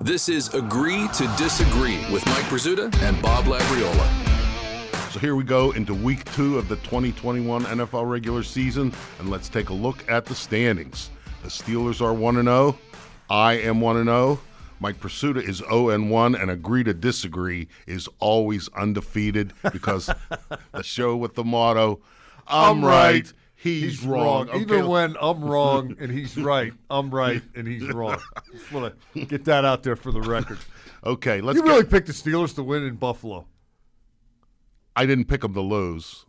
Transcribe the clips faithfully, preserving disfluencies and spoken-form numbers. This is Agree to Disagree with Mike Prisuta and Bob Labriola. So here we go into week two of the twenty twenty-one N F L regular season, and let's take a look at the standings. The Steelers are one and oh. I am one and oh. Mike Prisuta is oh and one, and Agree to Disagree is always undefeated because the show with the motto, I'm, I'm right, right, he's, he's wrong. wrong. Okay. Even when I'm wrong and he's right, I'm right and he's wrong. Just want to get that out there for the record. Okay, let's You really get... picked the Steelers to win in Buffalo. I didn't pick them to lose.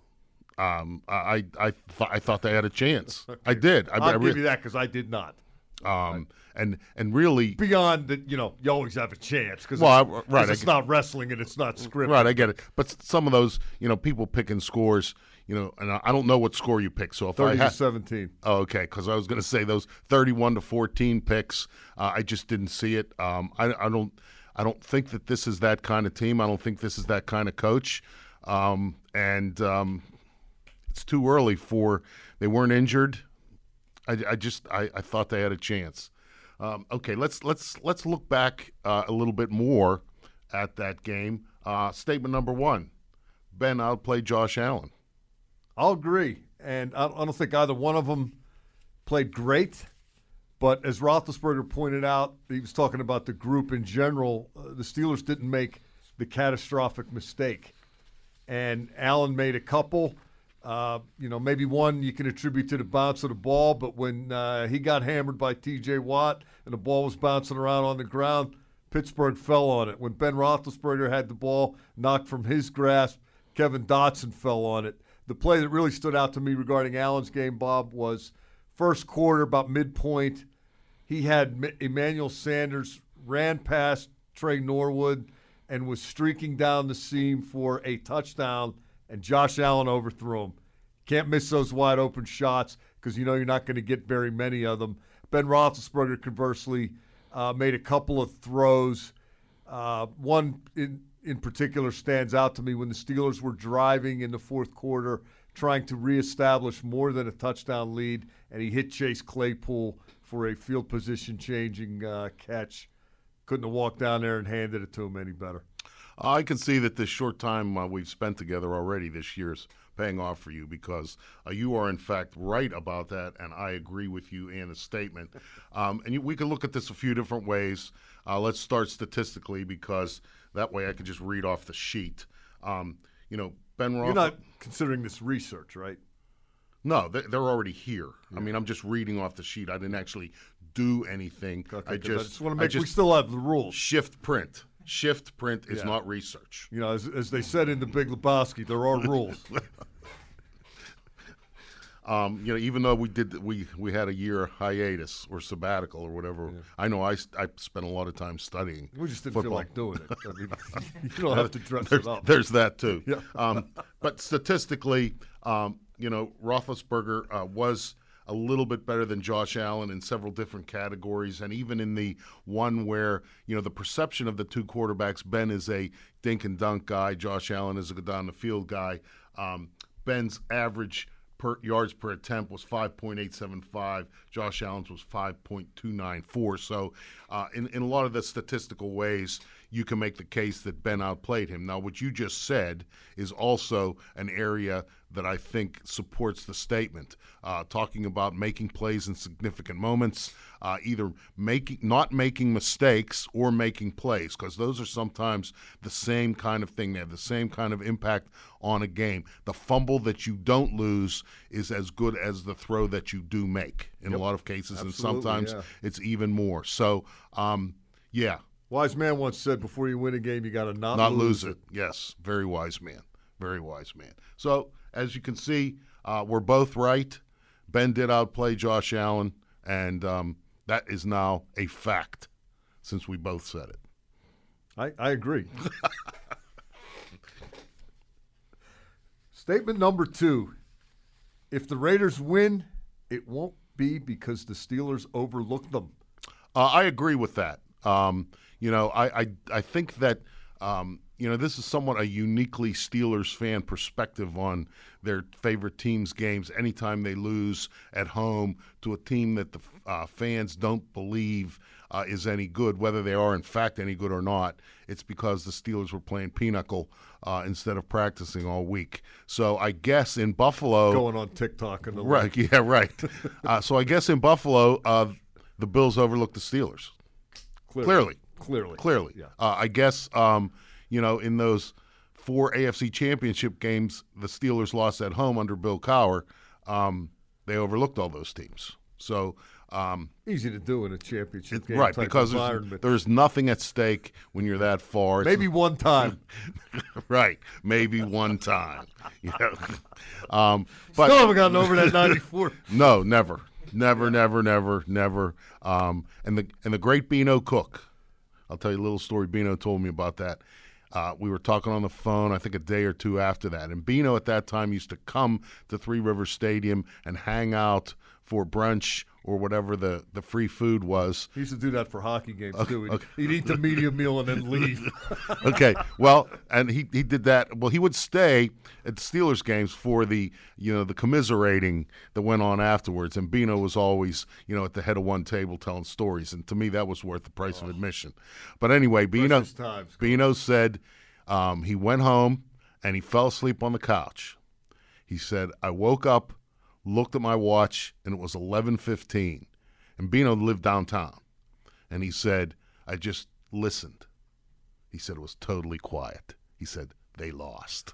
Um, I I, th- I thought they had a chance. Okay. I did. I, I'll I re- give you that because I did not. Um and and really beyond that, you know, you always have a chance because well, it's, right, it's not wrestling and it's not scripted. Right, I get it. But some of those, you know, people picking scores, you know, and I don't know what score you pick. So if thirty I had to seventeen. Oh, okay, because I was going to say those thirty-one to fourteen picks, uh, I just didn't see it. Um, I, I don't, I don't think that this is that kind of team. I don't think this is that kind of coach. Um, and um, it's too early for they weren't injured. I, I just I, I thought they had a chance. Um, okay, let's let's let's look back uh, a little bit more at that game. Uh, statement number one: Ben outplayed Josh Allen. I'll agree, and I, I don't think either one of them played great. But as Roethlisberger pointed out, he was talking about the group in general. Uh, the Steelers didn't make the catastrophic mistake, and Allen made a couple. Uh, you know, maybe one you can attribute to the bounce of the ball, but when uh, he got hammered by T J. Watt and the ball was bouncing around on the ground, Pittsburgh fell on it. When Ben Roethlisberger had the ball knocked from his grasp, Kevin Dotson fell on it. The play that really stood out to me regarding Allen's game, Bob, was first quarter, about midpoint. He had Emmanuel Sanders ran past Trey Norwood and was streaking down the seam for a touchdown, and Josh Allen overthrew him. Can't miss those wide open shots because you know you're not going to get very many of them. Ben Roethlisberger, conversely, uh, made a couple of throws. Uh, one in, in particular stands out to me when the Steelers were driving in the fourth quarter, trying to reestablish more than a touchdown lead, and he hit Chase Claypool for a field position changing uh, catch. Couldn't have walked down there and handed it to him any better. I can see that this short time uh, we've spent together already this year is paying off for you because uh, you are, in fact, right about that, and I agree with you in a statement. Um, and you, we can look at this a few different ways. Uh, let's start statistically because that way I can just read off the sheet. Um, you know, Ben Roethlisberger. You're not considering this research, right? No, they're, they're already here. Yeah. I mean, I'm just reading off the sheet. I didn't actually do anything. Okay, I, just, I just want to make sure we still have the rules. Shift print. Shift print is yeah. not research. You know, as, as they said in The Big Lebowski, there are rules. um, you know, even though we did, we we had a year hiatus or sabbatical or whatever. Yeah. I know I, I spent a lot of time studying. We just didn't football. feel like doing it. I mean, you don't have to dress there's, it up. There's that too. Yeah. um, but statistically, um, you know, Roethlisberger uh, was a little bit better than Josh Allen in several different categories, and even in the one where, you know, the perception of the two quarterbacks, Ben is a dink and dunk guy, Josh Allen is a down-the-field guy. Um, Ben's average per yards per attempt was five point eight seven five. Josh Allen's was five point two nine four. So uh, in, in a lot of the statistical ways, you can make the case that Ben outplayed him. Now, what you just said is also an area that I think supports the statement, uh, talking about making plays in significant moments, uh, either making not making mistakes or making plays, because those are sometimes the same kind of thing. They have the same kind of impact on a game. The fumble that you don't lose is as good as the throw that you do make in yep. a lot of cases, Absolutely, and sometimes yeah. it's even more. So, um, yeah. Wise man once said, before you win a game, you got to not, not lose, lose it. it. Yes, very wise man, very wise man. So, as you can see, uh, we're both right. Ben did outplay Josh Allen, and um, that is now a fact since we both said it. I, I agree. Statement number two. If the Raiders win, it won't be because the Steelers overlooked them. Uh, I agree with that. Um, you know, I, I, I think that Um, you know, this is somewhat a uniquely Steelers fan perspective on their favorite team's games. Anytime they lose at home to a team that the uh, fans don't believe uh, is any good, whether they are in fact any good or not, it's because the Steelers were playing pinochle uh, instead of practicing all week. So I guess in Buffalo, going on TikTok in the right, league. yeah, right. uh, so I guess in Buffalo, uh, the Bills overlooked the Steelers. Clearly. Clearly. Clearly. Clearly. Yeah. Uh, I guess, um, you know, in those four A F C championship games, the Steelers lost at home under Bill Cowher. Um, they overlooked all those teams. So um, easy to do in a championship it, game. Right, type because there's, there's nothing at stake when you're that far. It's maybe a, one time. Right. Maybe one time. You know? um, but, Still haven't gotten over that ninety-four. No, never. Never, never, never, never. Um, and the and the great Beano Cook. I'll tell you a little story Beano told me about that. Uh, we were talking on the phone, I think a day or two after that. And Beano at that time used to come to Three Rivers Stadium and hang out for brunch or whatever the, the free food was. He used to do that for hockey games, okay, too. He'd, okay. he'd eat the media meal and then leave. Okay. Well, and he, he did that. Well, he would stay at the Steelers games for the, you know, the commiserating that went on afterwards. And Beano was always, you know, at the head of one table telling stories. And to me, that was worth the price oh. of admission. But anyway, Beano, Beano said um, he went home and he fell asleep on the couch. He said, I woke up, looked at my watch, and it was eleven fifteen. And Beano lived downtown. And he said, I just listened. He said it was totally quiet. He said, they lost.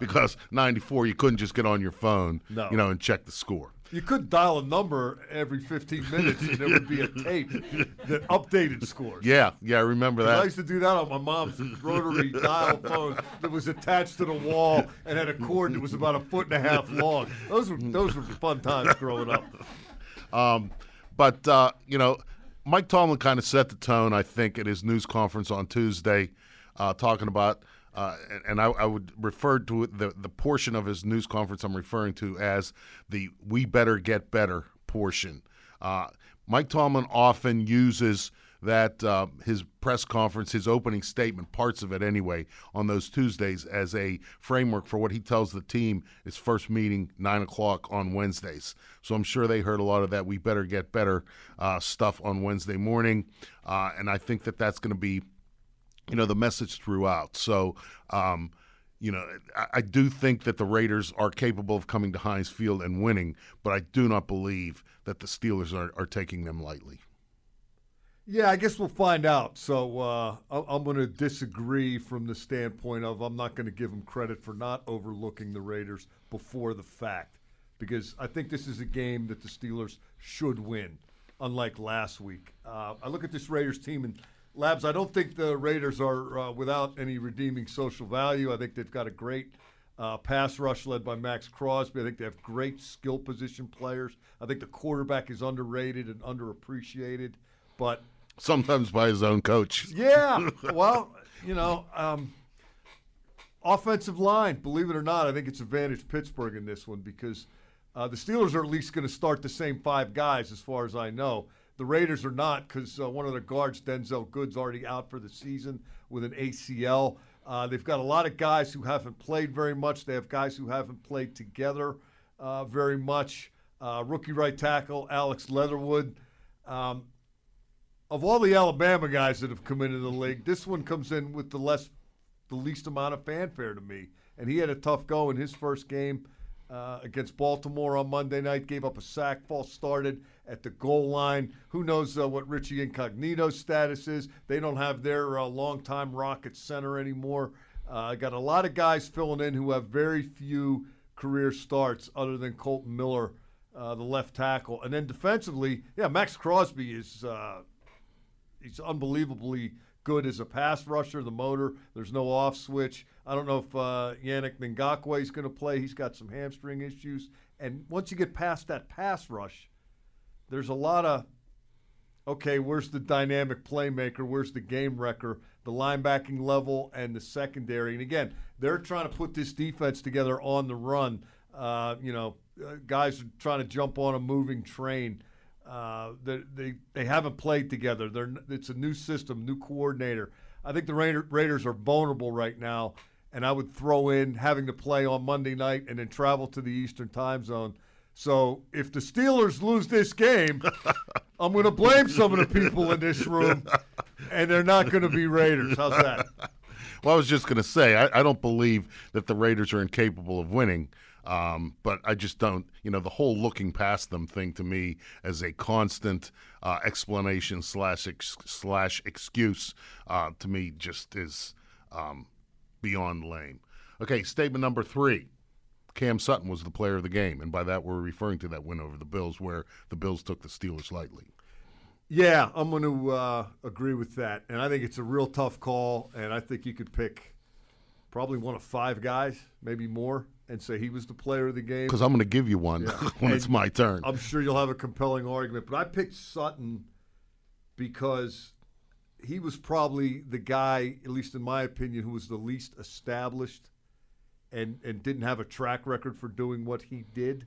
Because ninety-four, you couldn't just get on your phone no. you know, and check the score. You could dial a number every fifteen minutes, and there would be a tape that updated scores. Yeah, yeah, I remember that. I used to do that on my mom's rotary dial phone that was attached to the wall and had a cord that was about a foot and a half long. Those were those were fun times growing up. Um, but, uh, you know, Mike Tomlin kind of set the tone, I think, at his news conference on Tuesday, uh, talking about – Uh, and, and I, I would refer to the, the portion of his news conference I'm referring to as the we better get better portion. Uh, Mike Tomlin often uses that uh, his press conference, his opening statement, parts of it anyway, on those Tuesdays as a framework for what he tells the team his first meeting, nine o'clock on Wednesdays. So I'm sure they heard a lot of that we better get better uh, stuff on Wednesday morning. Uh, and I think that that's going to be you know, the message throughout. So, um, you know, I, I do think that the Raiders are capable of coming to Heinz Field and winning, but I do not believe that the Steelers are, are taking them lightly. Yeah, I guess we'll find out. So uh, I'm going to disagree from the standpoint of I'm not going to give them credit for not overlooking the Raiders before the fact, because I think this is a game that the Steelers should win, unlike last week. Uh, I look at this Raiders team and Labs, I don't think the Raiders are uh, without any redeeming social value. I think they've got a great uh, pass rush led by Max Crosby. I think they have great skill position players. I think the quarterback is underrated and underappreciated. But sometimes by his own coach. Yeah. Well, you know, um, offensive line, believe it or not, I think it's advantage Pittsburgh in this one because uh, the Steelers are at least going to start the same five guys as far as I know. The Raiders are not because uh, one of their guards, Denzel Good's already out for the season with an A C L. Uh, they've got a lot of guys who haven't played very much. They have guys who haven't played together uh, very much. Uh, rookie right tackle, Alex Leatherwood. Um, of all the Alabama guys that have come into the league, this one comes in with the less, the least amount of fanfare to me. And he had a tough go in his first game uh, against Baltimore on Monday night. Gave up a sack, false started at the goal line. Who knows uh, what Richie Incognito's status is. They don't have their uh, longtime rocket center anymore. Uh, got a lot of guys filling in who have very few career starts other than Colton Miller, uh, the left tackle. And then defensively, yeah, Max Crosby is uh, he's unbelievably good as a pass rusher, the motor. There's no off switch. I don't know if uh, Yannick Ngakoue is going to play. He's got some hamstring issues. And once you get past that pass rush, there's a lot of, okay, where's the dynamic playmaker? Where's the game wrecker? The linebacking level and the secondary. And, again, they're trying to put this defense together on the run. Uh, you know, guys are trying to jump on a moving train. Uh, they, they, they haven't played together. They're, it's a new system, new coordinator. I think the Raiders are vulnerable right now, and I would throw in having to play on Monday night and then travel to the Eastern time zone. So if the Steelers lose this game, I'm going to blame some of the people in this room, and they're not going to be Raiders. How's that? Well, I was just going to say, I, I don't believe that the Raiders are incapable of winning, um, but I just don't, you know, the whole looking past them thing to me as a constant uh, explanation slash ex- slash excuse uh, to me just is um, beyond lame. Okay, statement number three. Cam Sutton was the player of the game, and by that we're referring to that win over the Bills where the Bills took the Steelers lightly. Yeah, I'm going to uh, agree with that, and I think it's a real tough call, and I think you could pick probably one of five guys, maybe more, and say he was the player of the game. Because I'm going to give you one yeah. when and it's my turn. I'm sure you'll have a compelling argument, but I picked Sutton because he was probably the guy, at least in my opinion, who was the least established and and didn't have a track record for doing what he did.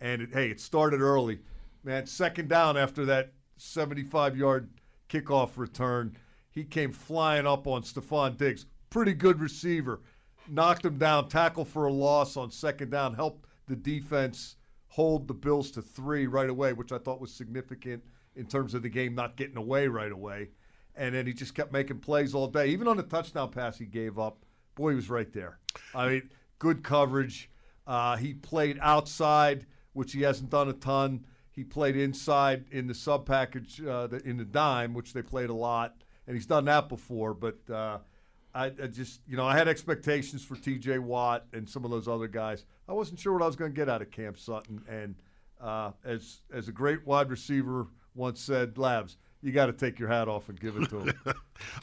And, it, hey, it started early. Man, second down after that seventy-five-yard kickoff return, he came flying up on Stephon Diggs. Pretty good receiver. Knocked him down, tackle for a loss on second down, helped the defense hold the Bills to three right away, which I thought was significant in terms of the game not getting away right away. And then he just kept making plays all day. Even on the touchdown pass he gave up, boy, he was right there. I mean, good coverage. Uh, he played outside, which he hasn't done a ton. He played inside in the sub package, uh, the, in the dime, which they played a lot, and he's done that before. But uh, I, I just, you know, I had expectations for T J. Watt and some of those other guys. I wasn't sure what I was going to get out of Cam Sutton. And uh, as as a great wide receiver once said, Labs, you got to take your hat off and give it to him.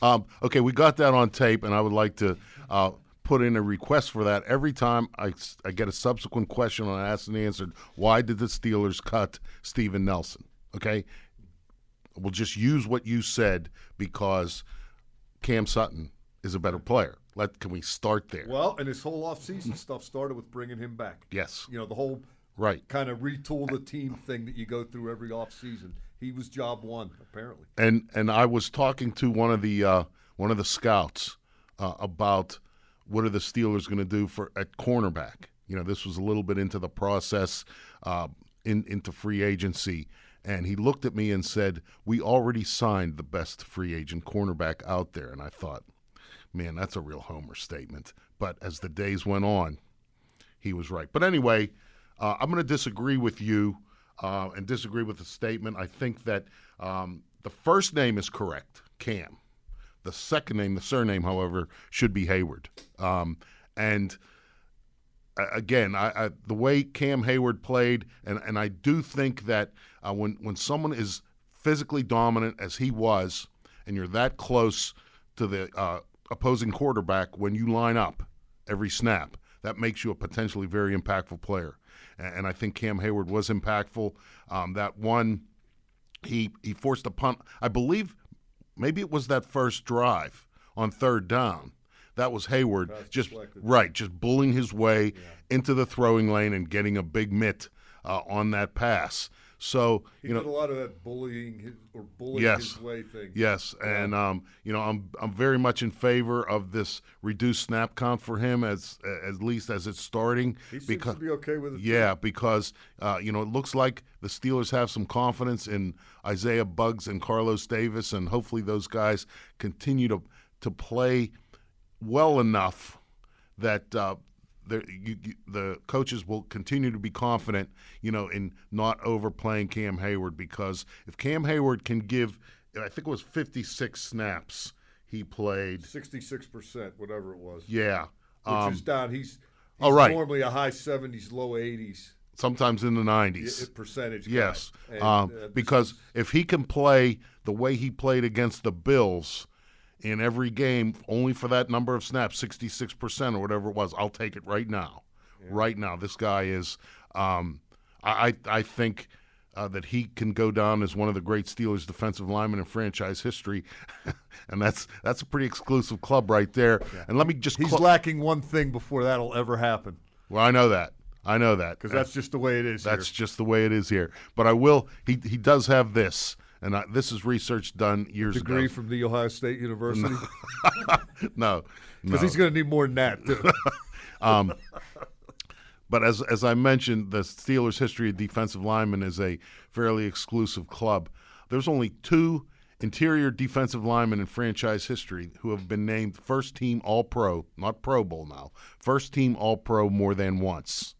um, okay, we got that on tape, and I would like to uh, put in a request for that. Every time I, I get a subsequent question on Asked and Answered, why did the Steelers cut Steven Nelson? Okay, we'll just use what you said because Cam Sutton is a better player. Let Can we start there? Well, and this whole offseason stuff started with bringing him back. Yes. You know, the whole right kind of retool the team thing that you go through every offseason. He was job one, apparently. And and I was talking to one of the uh, one of the scouts uh, about what are the Steelers going to do for at cornerback. You know, this was a little bit into the process, uh, in into free agency, and he looked at me and said, "We already signed the best free agent cornerback out there." And I thought, man, that's a real homer statement. But as the days went on, he was right. But anyway, uh, I'm going to disagree with you. Uh, and disagree with the statement. I think that um, the first name is correct, Cam. The second name, the surname, however, should be Hayward. Um, and uh, again, I, I, the way Cam Hayward played, and, and I do think that uh, when, when someone is physically dominant as he was, and you're that close to the uh, opposing quarterback when you line up every snap, that makes you a potentially very impactful player. And I think Cam Hayward was impactful. Um, that one, he he forced a punt. I believe maybe it was that first drive on third down. That was Hayward just right, just bullying his way yeah. into the throwing lane and getting a big mitt uh, on that pass. So he you know, did a lot of that bullying his, or bullying yes, his way thing. Yes, yeah. and um, you know, I'm I'm very much in favor of this reduced snap count for him as at least as it's starting. He seems because, to be okay with it. Yeah, too. because uh, you know it looks like the Steelers have some confidence in Isaiah Buggs and Carlos Davis, and hopefully those guys continue to to play well enough that. Uh, The, you, you, the coaches will continue to be confident, you know, in not overplaying Cam Hayward, because if Cam Hayward can give, I think it was fifty-six snaps he played. sixty-six percent, whatever it was. Yeah. Which um, is down. He's, he's oh, right. normally a high seventies, low eighties. Sometimes in the nineties. Percentage. Yes. And, um, uh, because is, if he can play the way he played against the Bills in every game, only for that number of snaps, sixty-six percent or whatever it was, I'll take it right now. Yeah. Right now, this guy is um, – I I think uh, that he can go down as one of the great Steelers defensive linemen in franchise history, and that's that's a pretty exclusive club right there. Yeah. And let me just cl- – He's lacking one thing before that'll ever happen. Well, I know that. I know that. Because that's, that's just the way it is that's here. That's just the way it is here. But I will – he he does have this, and I, this is research done years ago. Degree from The Ohio State University? No. Because no. He's going to need more than that, too. um, but as as I mentioned, the Steelers' history of defensive linemen is a fairly exclusive club. There's only two interior defensive linemen in franchise history who have been named first-team All-Pro, not Pro Bowl now, first-team All-Pro more than once.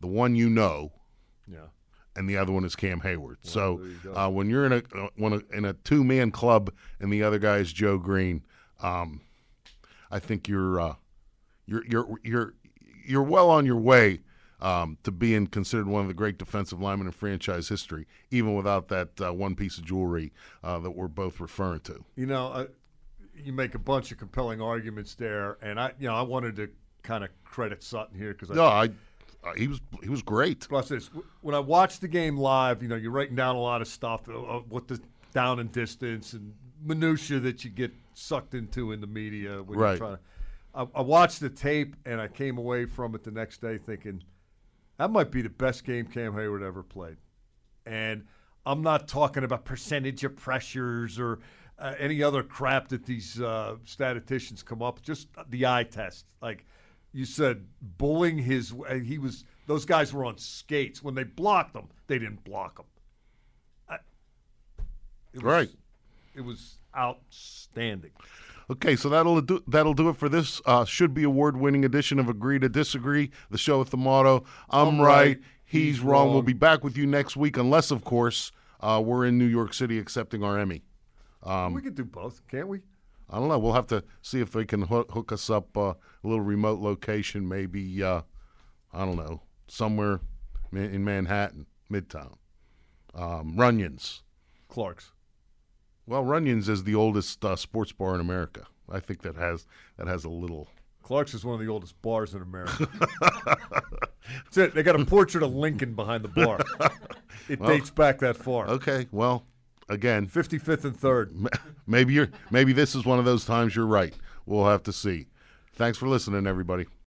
The one you know. Yeah. And the other one is Cam Hayward. Well, so uh, when you're in a uh, when a, in a two-man club and the other guy is Joe Green, um, I think you're uh, you're you're you're you're well on your way um, to being considered one of the great defensive linemen in franchise history, even without that uh, one piece of jewelry uh, that we're both referring to. You know, uh, you make a bunch of compelling arguments there, and I you know I wanted to kind of credit Sutton here because I. No, I Uh, he was he was great. Plus this, when I watched the game live, you know, you're writing down a lot of stuff, uh, what the down and distance and minutia that you get sucked into in the media. When right. You're trying to, I, I watched the tape, and I came away from it the next day thinking, that might be the best game Cam Hayward ever played. And I'm not talking about percentage of pressures or uh, any other crap that these uh, statisticians come up with, just the eye test. Like, you said bullying his way. He was, those guys were on skates. When they blocked him, they didn't block him. I, it was, right. It was outstanding. Okay, so that'll do, that'll do it for this uh, should-be award-winning edition of Agree to Disagree, the show with the motto, I'm, I'm right, right, he's, he's wrong. wrong. We'll be back with you next week, unless, of course, uh, we're in New York City accepting our Emmy. Um, we could do both, can't we? I don't know. We'll have to see if they can hook us up uh, a little remote location, maybe, uh, I don't know, somewhere in Manhattan, Midtown. Um, Runyon's. Clark's. Well, Runyon's is the oldest uh, sports bar in America. I think that has that has a little. Clark's is one of the oldest bars in America. That's it. They got a portrait of Lincoln behind the bar. It well, dates back that far. Okay, well. Again, fifty-fifth and third. Maybe you're. Maybe this is one of those times you're right. We'll have to see. Thanks for listening, everybody.